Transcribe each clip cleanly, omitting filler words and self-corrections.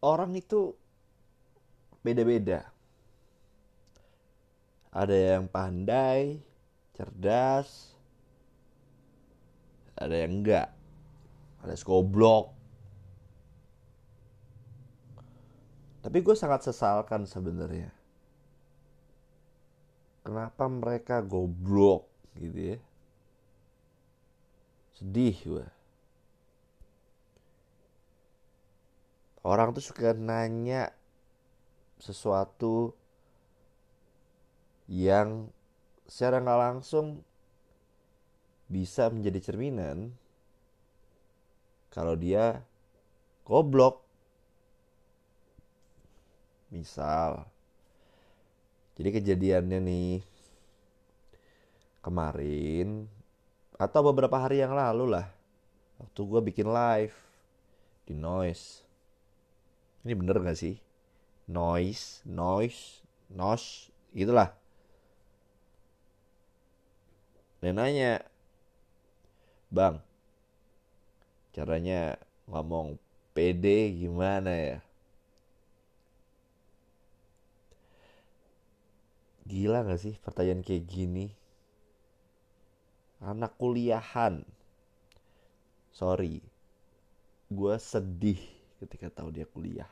Orang itu beda-beda. Ada yang pandai, cerdas, ada yang enggak, ada skoblok. Tapi gue sangat sesalkan sebenarnya. Kenapa mereka goblok gitu ya? Sedih gue. Orang tuh suka nanya sesuatu yang secara gak langsung bisa menjadi cerminan kalau dia goblok. Misal, jadi kejadiannya nih kemarin atau beberapa hari yang lalu lah, waktu gue bikin live di Noise. Ini bener gak sih? Noise, itulah. Dia nanya, "Bang, caranya ngomong pede gimana ya?" Gila gak sih pertanyaan kayak gini? Anak kuliahan. Sorry, gue sedih ketika tahu dia kuliah.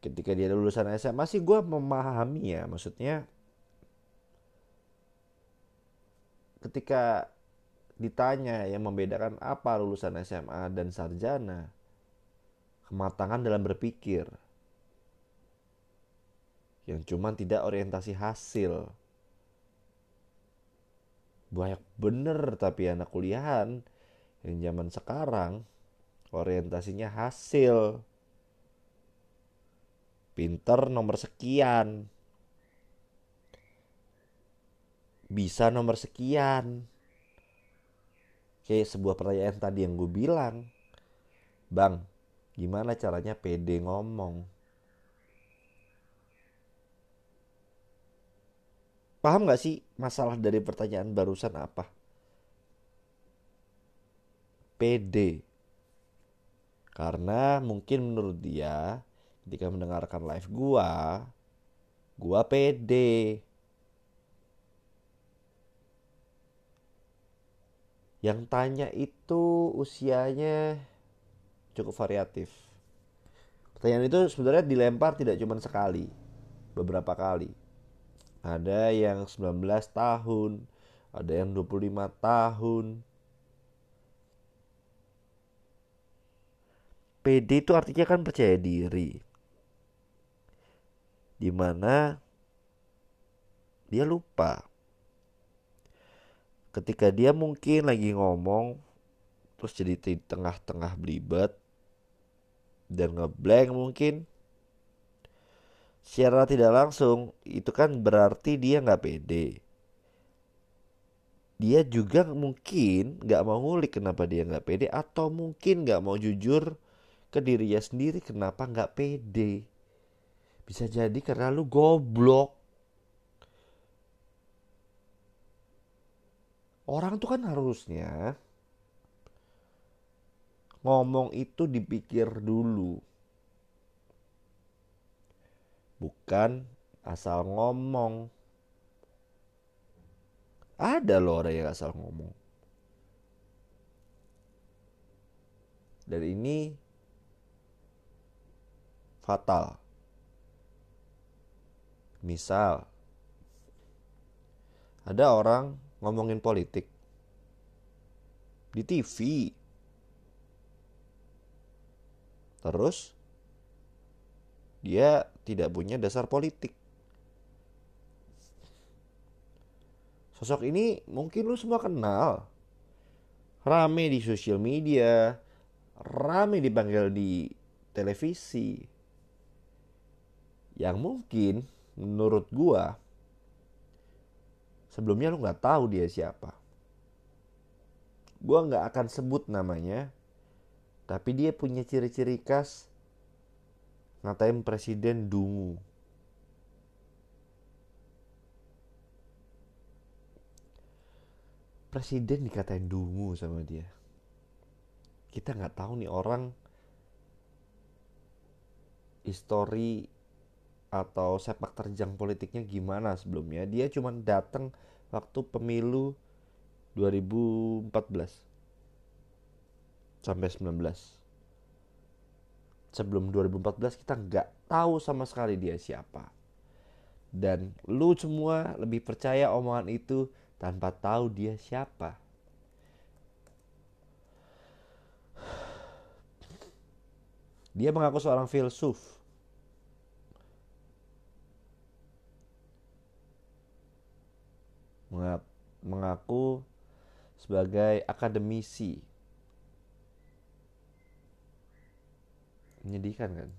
Ketika dia lulusan SMA sih gue memahami ya, maksudnya ketika ditanya yang membedakan apa lulusan SMA dan sarjana, kematangan dalam berpikir yang cuman tidak orientasi hasil. Banyak bener tapi anak kuliahan yang zaman sekarang orientasinya hasil. Pinter nomor sekian, bisa nomor sekian. Kayak sebuah pertanyaan tadi yang gue bilang, "Bang, gimana caranya pede ngomong?" Paham gak sih masalah dari pertanyaan barusan apa? Pede. Karena mungkin menurut dia ketika mendengarkan live gue pede. Yang tanya itu usianya cukup variatif. Pertanyaan itu sebenarnya dilempar tidak cuma sekali, beberapa kali. Ada yang 19 tahun, ada yang 25 tahun. PD itu artinya kan percaya diri. Dimana dia lupa. Ketika dia mungkin lagi ngomong terus jadi di tengah-tengah belibet dan ngeblank mungkin, secara tidak langsung itu kan berarti dia gak pede. Dia juga mungkin gak mau ngulik kenapa dia gak pede, atau mungkin gak mau jujur ke dirinya sendiri kenapa gak pede. Bisa jadi karena lu goblok. Orang tuh kan harusnya ngomong itu dipikir dulu. Bukan asal ngomong. Ada loh orang yang asal ngomong. Dan ini fatal. Misal, ada orang ngomongin politik di TV. Terus dia tidak punya dasar politik. Sosok ini mungkin lu semua kenal. Rame di sosial media, rame dipanggil di televisi. Yang mungkin menurut gua sebelumnya lu gak tahu dia siapa. Gue gak akan sebut namanya. Tapi dia punya ciri-ciri khas ngatain presiden dungu. Presiden dikatain dungu sama dia. Kita nggak tahu nih orang histori atau sepak terjang politiknya gimana sebelumnya. Dia cuma datang waktu pemilu 2014 sampai 19. Sebelum 2014 kita nggak tahu sama sekali dia siapa. Dan lu semua lebih percaya omongan itu tanpa tahu dia siapa. Dia mengaku seorang filsuf. Mengaku sebagai akademisi. Menyedihkan kan?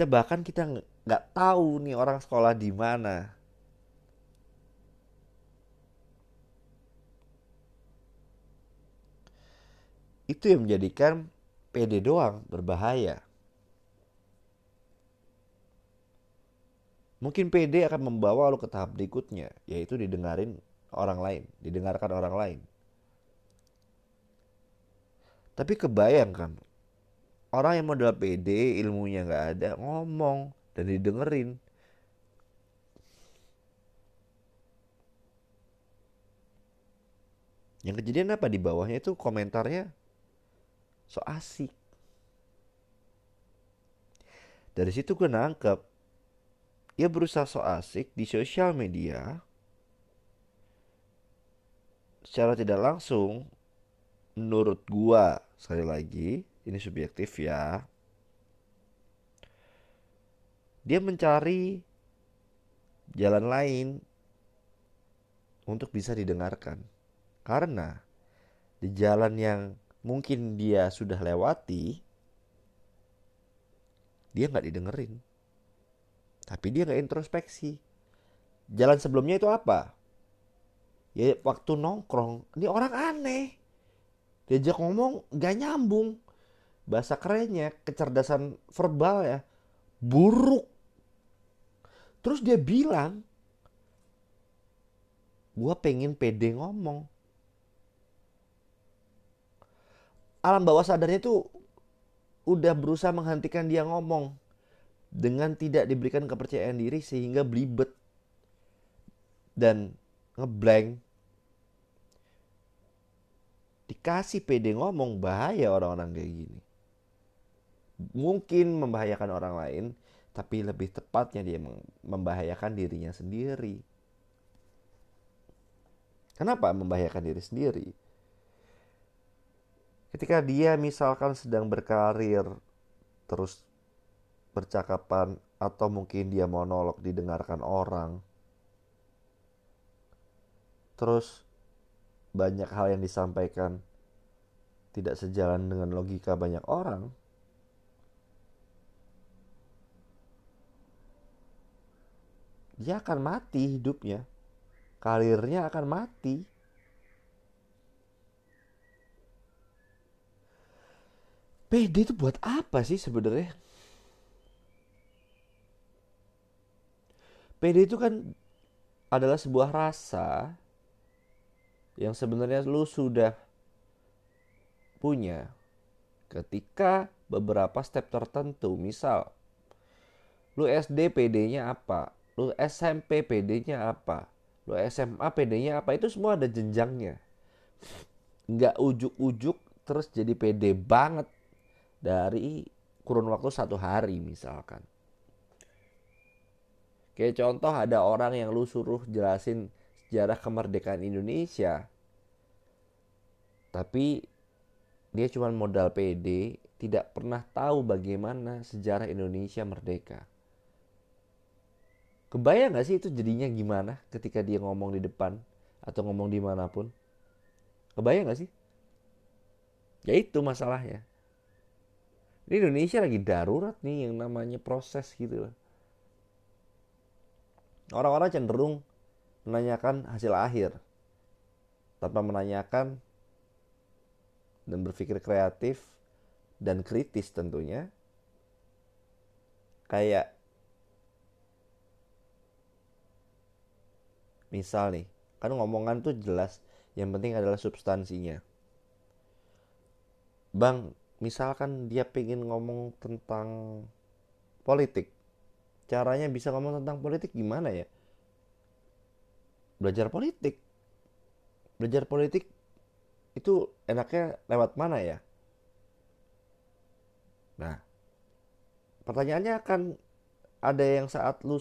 Bahkan kita nggak tahu nih orang sekolah di mana. Itu yang menjadikan PD doang berbahaya. Mungkin PD akan membawa lo ke tahap berikutnya, yaitu didengarkan orang lain. Tapi kebayangkan, orang yang modal PD, ilmunya nggak ada, ngomong dan didengerin. Yang kejadian apa di bawahnya itu komentarnya so asik. Dari situ gue nangkep, dia berusaha so asik di sosial media. Secara tidak langsung, menurut gue, sekali lagi, ini subjektif ya. Dia mencari jalan lain untuk bisa didengarkan. Karena di jalan yang mungkin dia sudah lewati, dia gak didengerin. Tapi dia gak introspeksi. Jalan sebelumnya itu apa? Ya waktu nongkrong. Ini orang aneh. Diajak ngomong gak nyambung. Bahasa kerennya, kecerdasan verbal ya, buruk. Terus dia bilang, gue pengen pede ngomong. Alam bawah sadarnya tuh udah berusaha menghentikan dia ngomong. Dengan tidak diberikan kepercayaan diri sehingga belibet. Dan ngeblank. Dikasih pede ngomong, bahaya orang-orang kayak gini. Mungkin membahayakan orang lain, tapi lebih tepatnya dia membahayakan dirinya sendiri. Kenapa membahayakan diri sendiri? Ketika dia misalkan sedang berkarir, terus percakapan atau mungkin dia monolog didengarkan orang, terus banyak hal yang disampaikan tidak sejalan dengan logika banyak orang, dia akan mati hidupnya. Karirnya akan mati. PD itu buat apa sih sebenarnya? PD itu kan adalah sebuah rasa yang sebenarnya lu sudah punya ketika beberapa step tertentu. Misal, lu SD PD-nya apa? Lu SMP PD-nya apa? Lu SMA PD-nya apa? Itu semua ada jenjangnya. Nggak ujuk-ujuk terus jadi PD banget dari kurun waktu 1 hari misalkan. Kayak contoh ada orang yang lu suruh jelasin sejarah kemerdekaan Indonesia. Tapi dia cuma modal PD, tidak pernah tahu bagaimana sejarah Indonesia merdeka. Kebayang gak sih itu jadinya gimana ketika dia ngomong di depan atau ngomong dimanapun? Kebayang gak sih? Ya itu masalahnya. Ini Indonesia lagi darurat nih yang namanya proses gitu loh. Orang-orang cenderung menanyakan hasil akhir tanpa menanyakan dan berpikir kreatif dan kritis tentunya Kayak misal nih, kan ngomongan tuh jelas, yang penting adalah substansinya. Bang, misalkan dia pengen ngomong tentang politik, caranya bisa ngomong tentang politik gimana ya? Belajar politik. Belajar politik itu enaknya lewat mana ya? Nah, pertanyaannya kan ada yang saat lu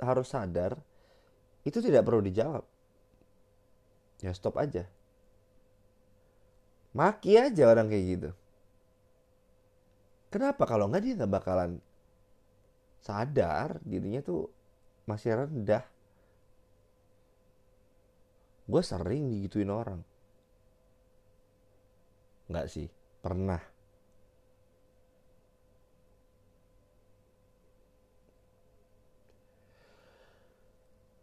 harus sadar, itu tidak perlu dijawab. Ya stop aja. Maki aja orang kayak gitu. Kenapa? Kalau enggak dia enggak bakalan sadar dirinya tuh masih rendah. Gue sering digituin orang. Enggak sih, pernah.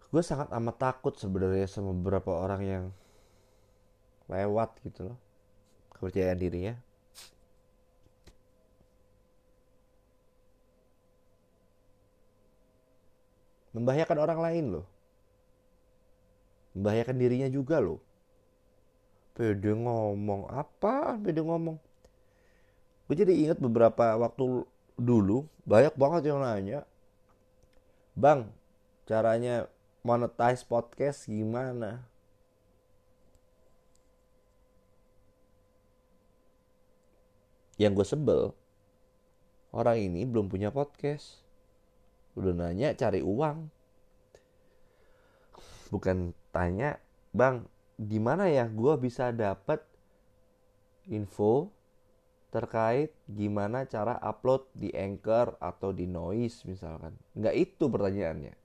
Gue sangat amat takut sebenarnya sama beberapa orang yang lewat gitu loh kepercayaan dirinya. Membahayakan orang lain loh. Membahayakan dirinya juga loh. Pede ngomong apa? Pede ngomong. Gue jadi ingat beberapa waktu dulu banyak banget yang nanya, "Bang, caranya monetize podcast gimana?" Yang gue sebel, orang ini belum punya podcast, udah nanya cari uang. Bukan tanya, "Bang, di mana ya gue bisa dapat info terkait gimana cara upload di Anchor atau di Noise misalkan?" Nggak itu pertanyaannya.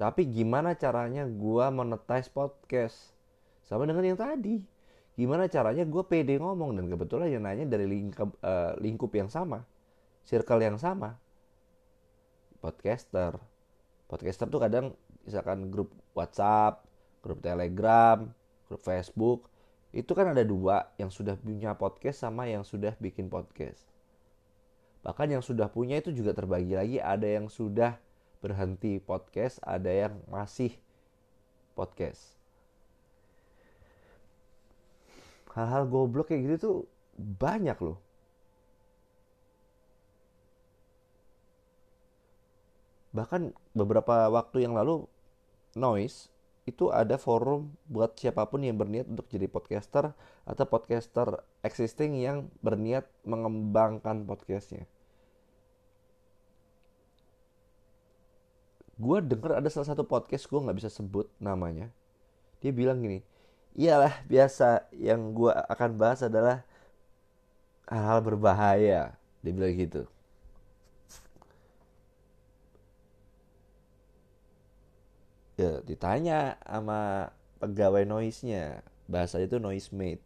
Tapi gimana caranya gue monetize podcast? Sama dengan yang tadi. Gimana caranya gue pede ngomong? Dan kebetulan yang nanya dari lingkup yang sama. Circle yang sama. Podcaster. Podcaster tuh kadang misalkan grup WhatsApp, grup Telegram, grup Facebook. Itu kan ada dua, yang sudah punya podcast sama yang sudah bikin podcast. Bahkan yang sudah punya itu juga terbagi lagi. Ada yang sudah berhenti podcast, ada yang masih podcast. Hal-hal goblok kayak gitu tuh banyak loh. Bahkan beberapa waktu yang lalu Noise itu ada forum buat siapapun yang berniat untuk jadi podcaster atau podcaster existing yang berniat mengembangkan podcastnya. Gue denger ada salah satu podcast, gue gak bisa sebut namanya. Dia bilang gini, "Iyalah biasa, yang gue akan bahas adalah hal-hal berbahaya." Dia bilang gitu. Ya, ditanya sama pegawai Noise-nya. Bahasanya itu Noisemate.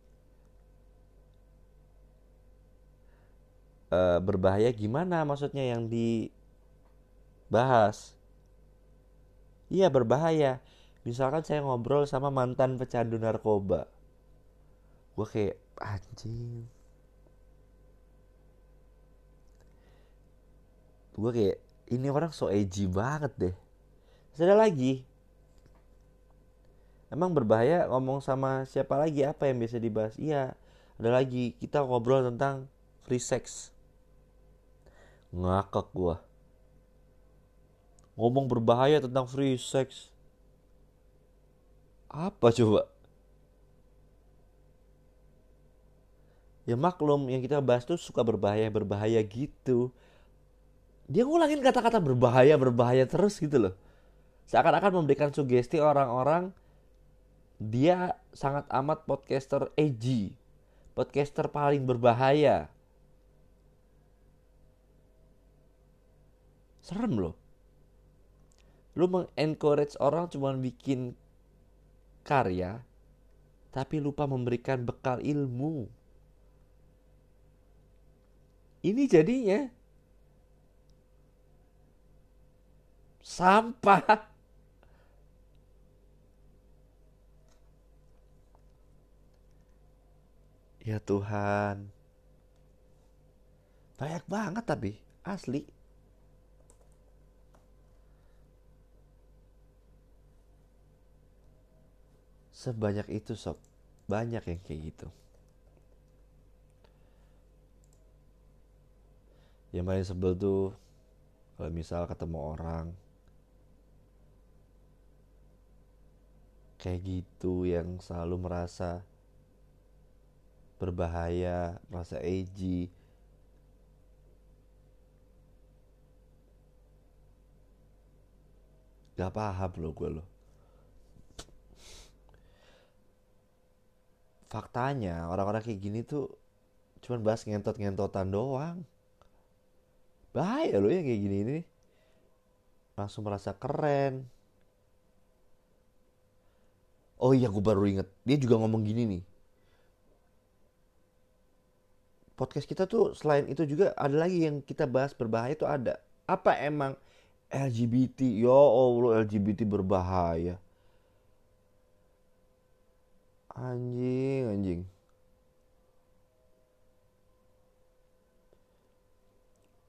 Berbahaya gimana maksudnya yang dibahas? Iya berbahaya. Misalkan saya ngobrol sama mantan pecandu narkoba. Gue kayak anjing. Gue kayak ini orang so edgy banget deh. Terus ada lagi. Emang berbahaya ngomong sama siapa lagi? Apa yang biasa dibahas? Iya. Ada lagi kita ngobrol tentang free sex. Ngakak gue. Ngomong berbahaya tentang free sex. Apa coba? Ya maklum, yang kita bahas tuh suka berbahaya gitu. Dia ngulangin kata-kata berbahaya terus gitu loh. Seakan-akan memberikan sugesti orang-orang dia sangat amat podcaster edgy. Podcaster paling berbahaya. Serem loh. Lu mengencourage orang cuma bikin karya, tapi lupa memberikan bekal ilmu. Ini jadinya sampah. Ya Tuhan. Banyak banget tapi asli. Sebanyak itu sob, banyak yang kayak gitu. Yang paling sebel tuh kalau misal ketemu orang kayak gitu yang selalu merasa berbahaya, merasa edgy. Gak paham loh gue loh. Faktanya orang-orang kayak gini tuh cuman bahas ngentot-ngentotan doang. Bahaya loh yang kayak gini ini. Langsung merasa keren. Oh iya gue baru inget. Dia juga ngomong gini nih. Podcast kita tuh selain itu juga ada lagi yang kita bahas berbahaya tuh ada. Apa emang LGBT? Ya Allah LGBT berbahaya. Anjing.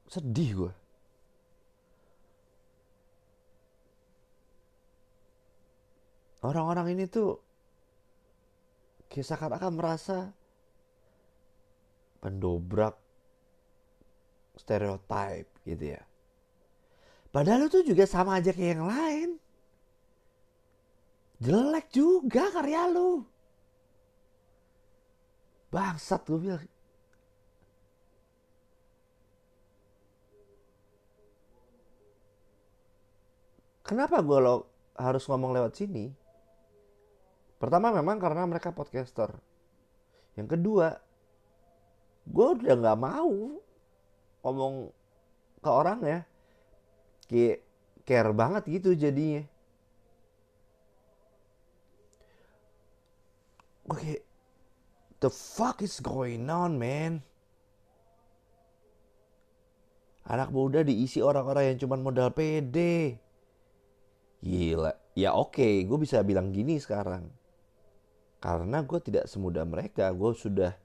Sedih gue. Orang-orang ini tuh kayak seakan-akan merasa pendobrak stereotype gitu ya. Padahal itu juga sama aja kayak yang lain. Jelek juga karya lu. Bangsat gue bilang. Kenapa gue lo harus ngomong lewat sini? Pertama memang karena mereka podcaster. Yang kedua, gue udah gak mau ngomong ke orang ya. Kayak care banget gitu jadinya. Gue kayak, the fuck is going on man? Anak muda diisi orang-orang yang cuma modal pede. Gila. Ya oke, gue bisa bilang gini sekarang. Karena gue tidak semudah mereka. Gue sudah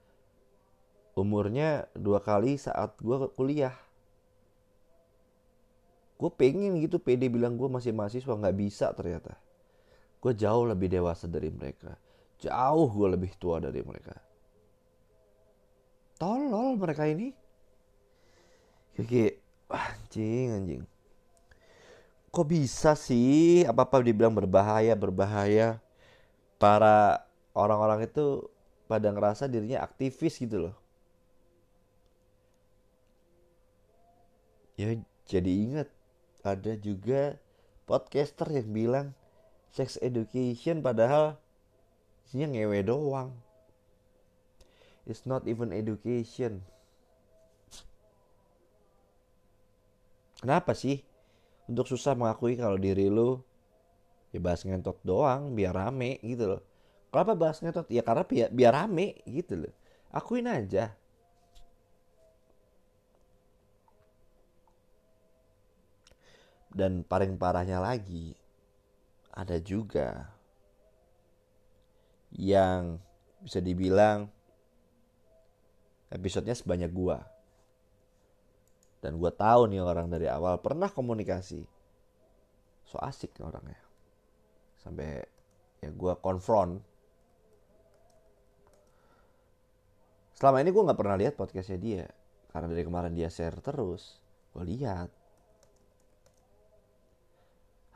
umurnya 2 kali saat gue kuliah. Gue pengen gitu pede bilang gue masih mahasiswa. Gak bisa ternyata. Gue jauh lebih dewasa dari mereka. Jauh gue lebih tua dari mereka. Tolol mereka ini. Kayak anjing. Kok bisa sih apa-apa dibilang berbahaya. Para orang-orang itu pada ngerasa dirinya aktivis gitu loh. Ya jadi ingat ada juga podcaster yang bilang sex education padahal isinya ngewe doang. It's not even education. Kenapa sih untuk susah mengakui kalau diri lu ya bahas ngentot doang biar rame gitu loh. Kenapa bahas ngentot? Ya karena biar rame gitu loh. Akuin aja. Dan paling parahnya lagi, ada juga yang bisa dibilang episodenya sebanyak gua. Dan gua tahu nih orang dari awal pernah komunikasi. So asik orangnya. Sampai ya gua konfront. Selama ini gua gak pernah lihat podcastnya dia. Karena dari kemarin dia share terus. Gua lihat.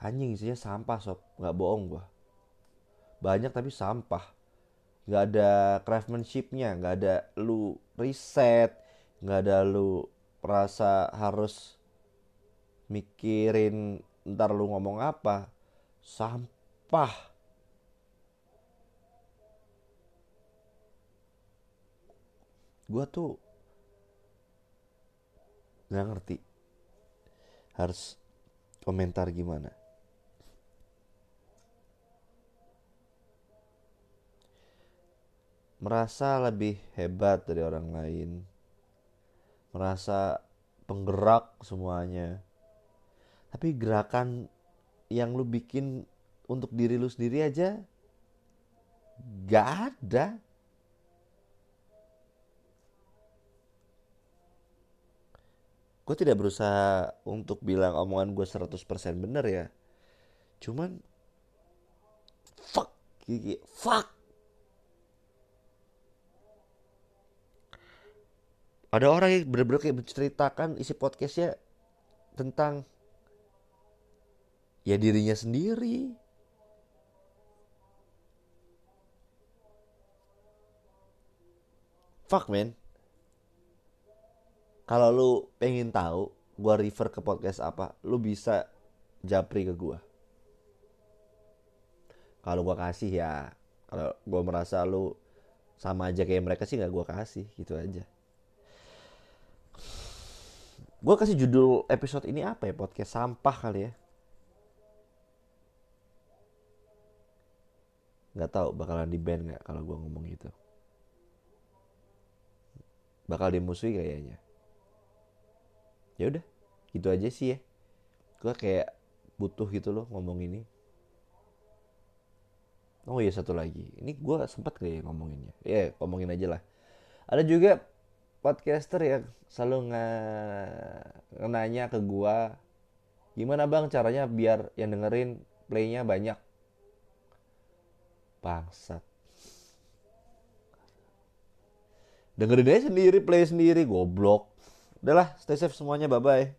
Anjing isinya sampah sob, gak bohong gua. Banyak tapi sampah. Gak ada craftsmanship-nya, gak ada lu riset, gak ada lu merasa harus mikirin ntar lu ngomong apa. Sampah. Gua tuh gak ngerti harus komentar gimana. Merasa lebih hebat dari orang lain. Merasa penggerak semuanya. Tapi gerakan yang lu bikin untuk diri lu sendiri aja gak ada. Gue tidak berusaha untuk bilang omongan gue 100% benar ya. Cuman fuck gigi. Fuck. Ada orang yang bener-bener kayak menceritakan isi podcastnya tentang ya dirinya sendiri. Fuck man. Kalau lu pengen tahu gua refer ke podcast apa, lu bisa japri ke gua. Kalau gua kasih ya, kalau gua merasa lu sama aja kayak mereka sih nggak gua kasih, gitu aja. Gue kasih judul episode ini apa ya? Podcast sampah kali ya. Gak tahu bakalan di-ban gak kalau gue ngomong gitu. Bakal dimusuhi kayaknya. Ya udah, gitu aja sih ya. Gue kayak butuh gitu loh ngomong ini. Oh iya satu lagi. Ini gue sempat kayak ngomonginnya. Ya ngomongin aja lah. Ada juga podcaster yang selalu nanya ke gua, gimana bang caranya biar yang dengerin playnya banyak. Bangsat. Dengerin aja sendiri, play sendiri, goblok. Udah lah, stay safe semuanya, bye-bye.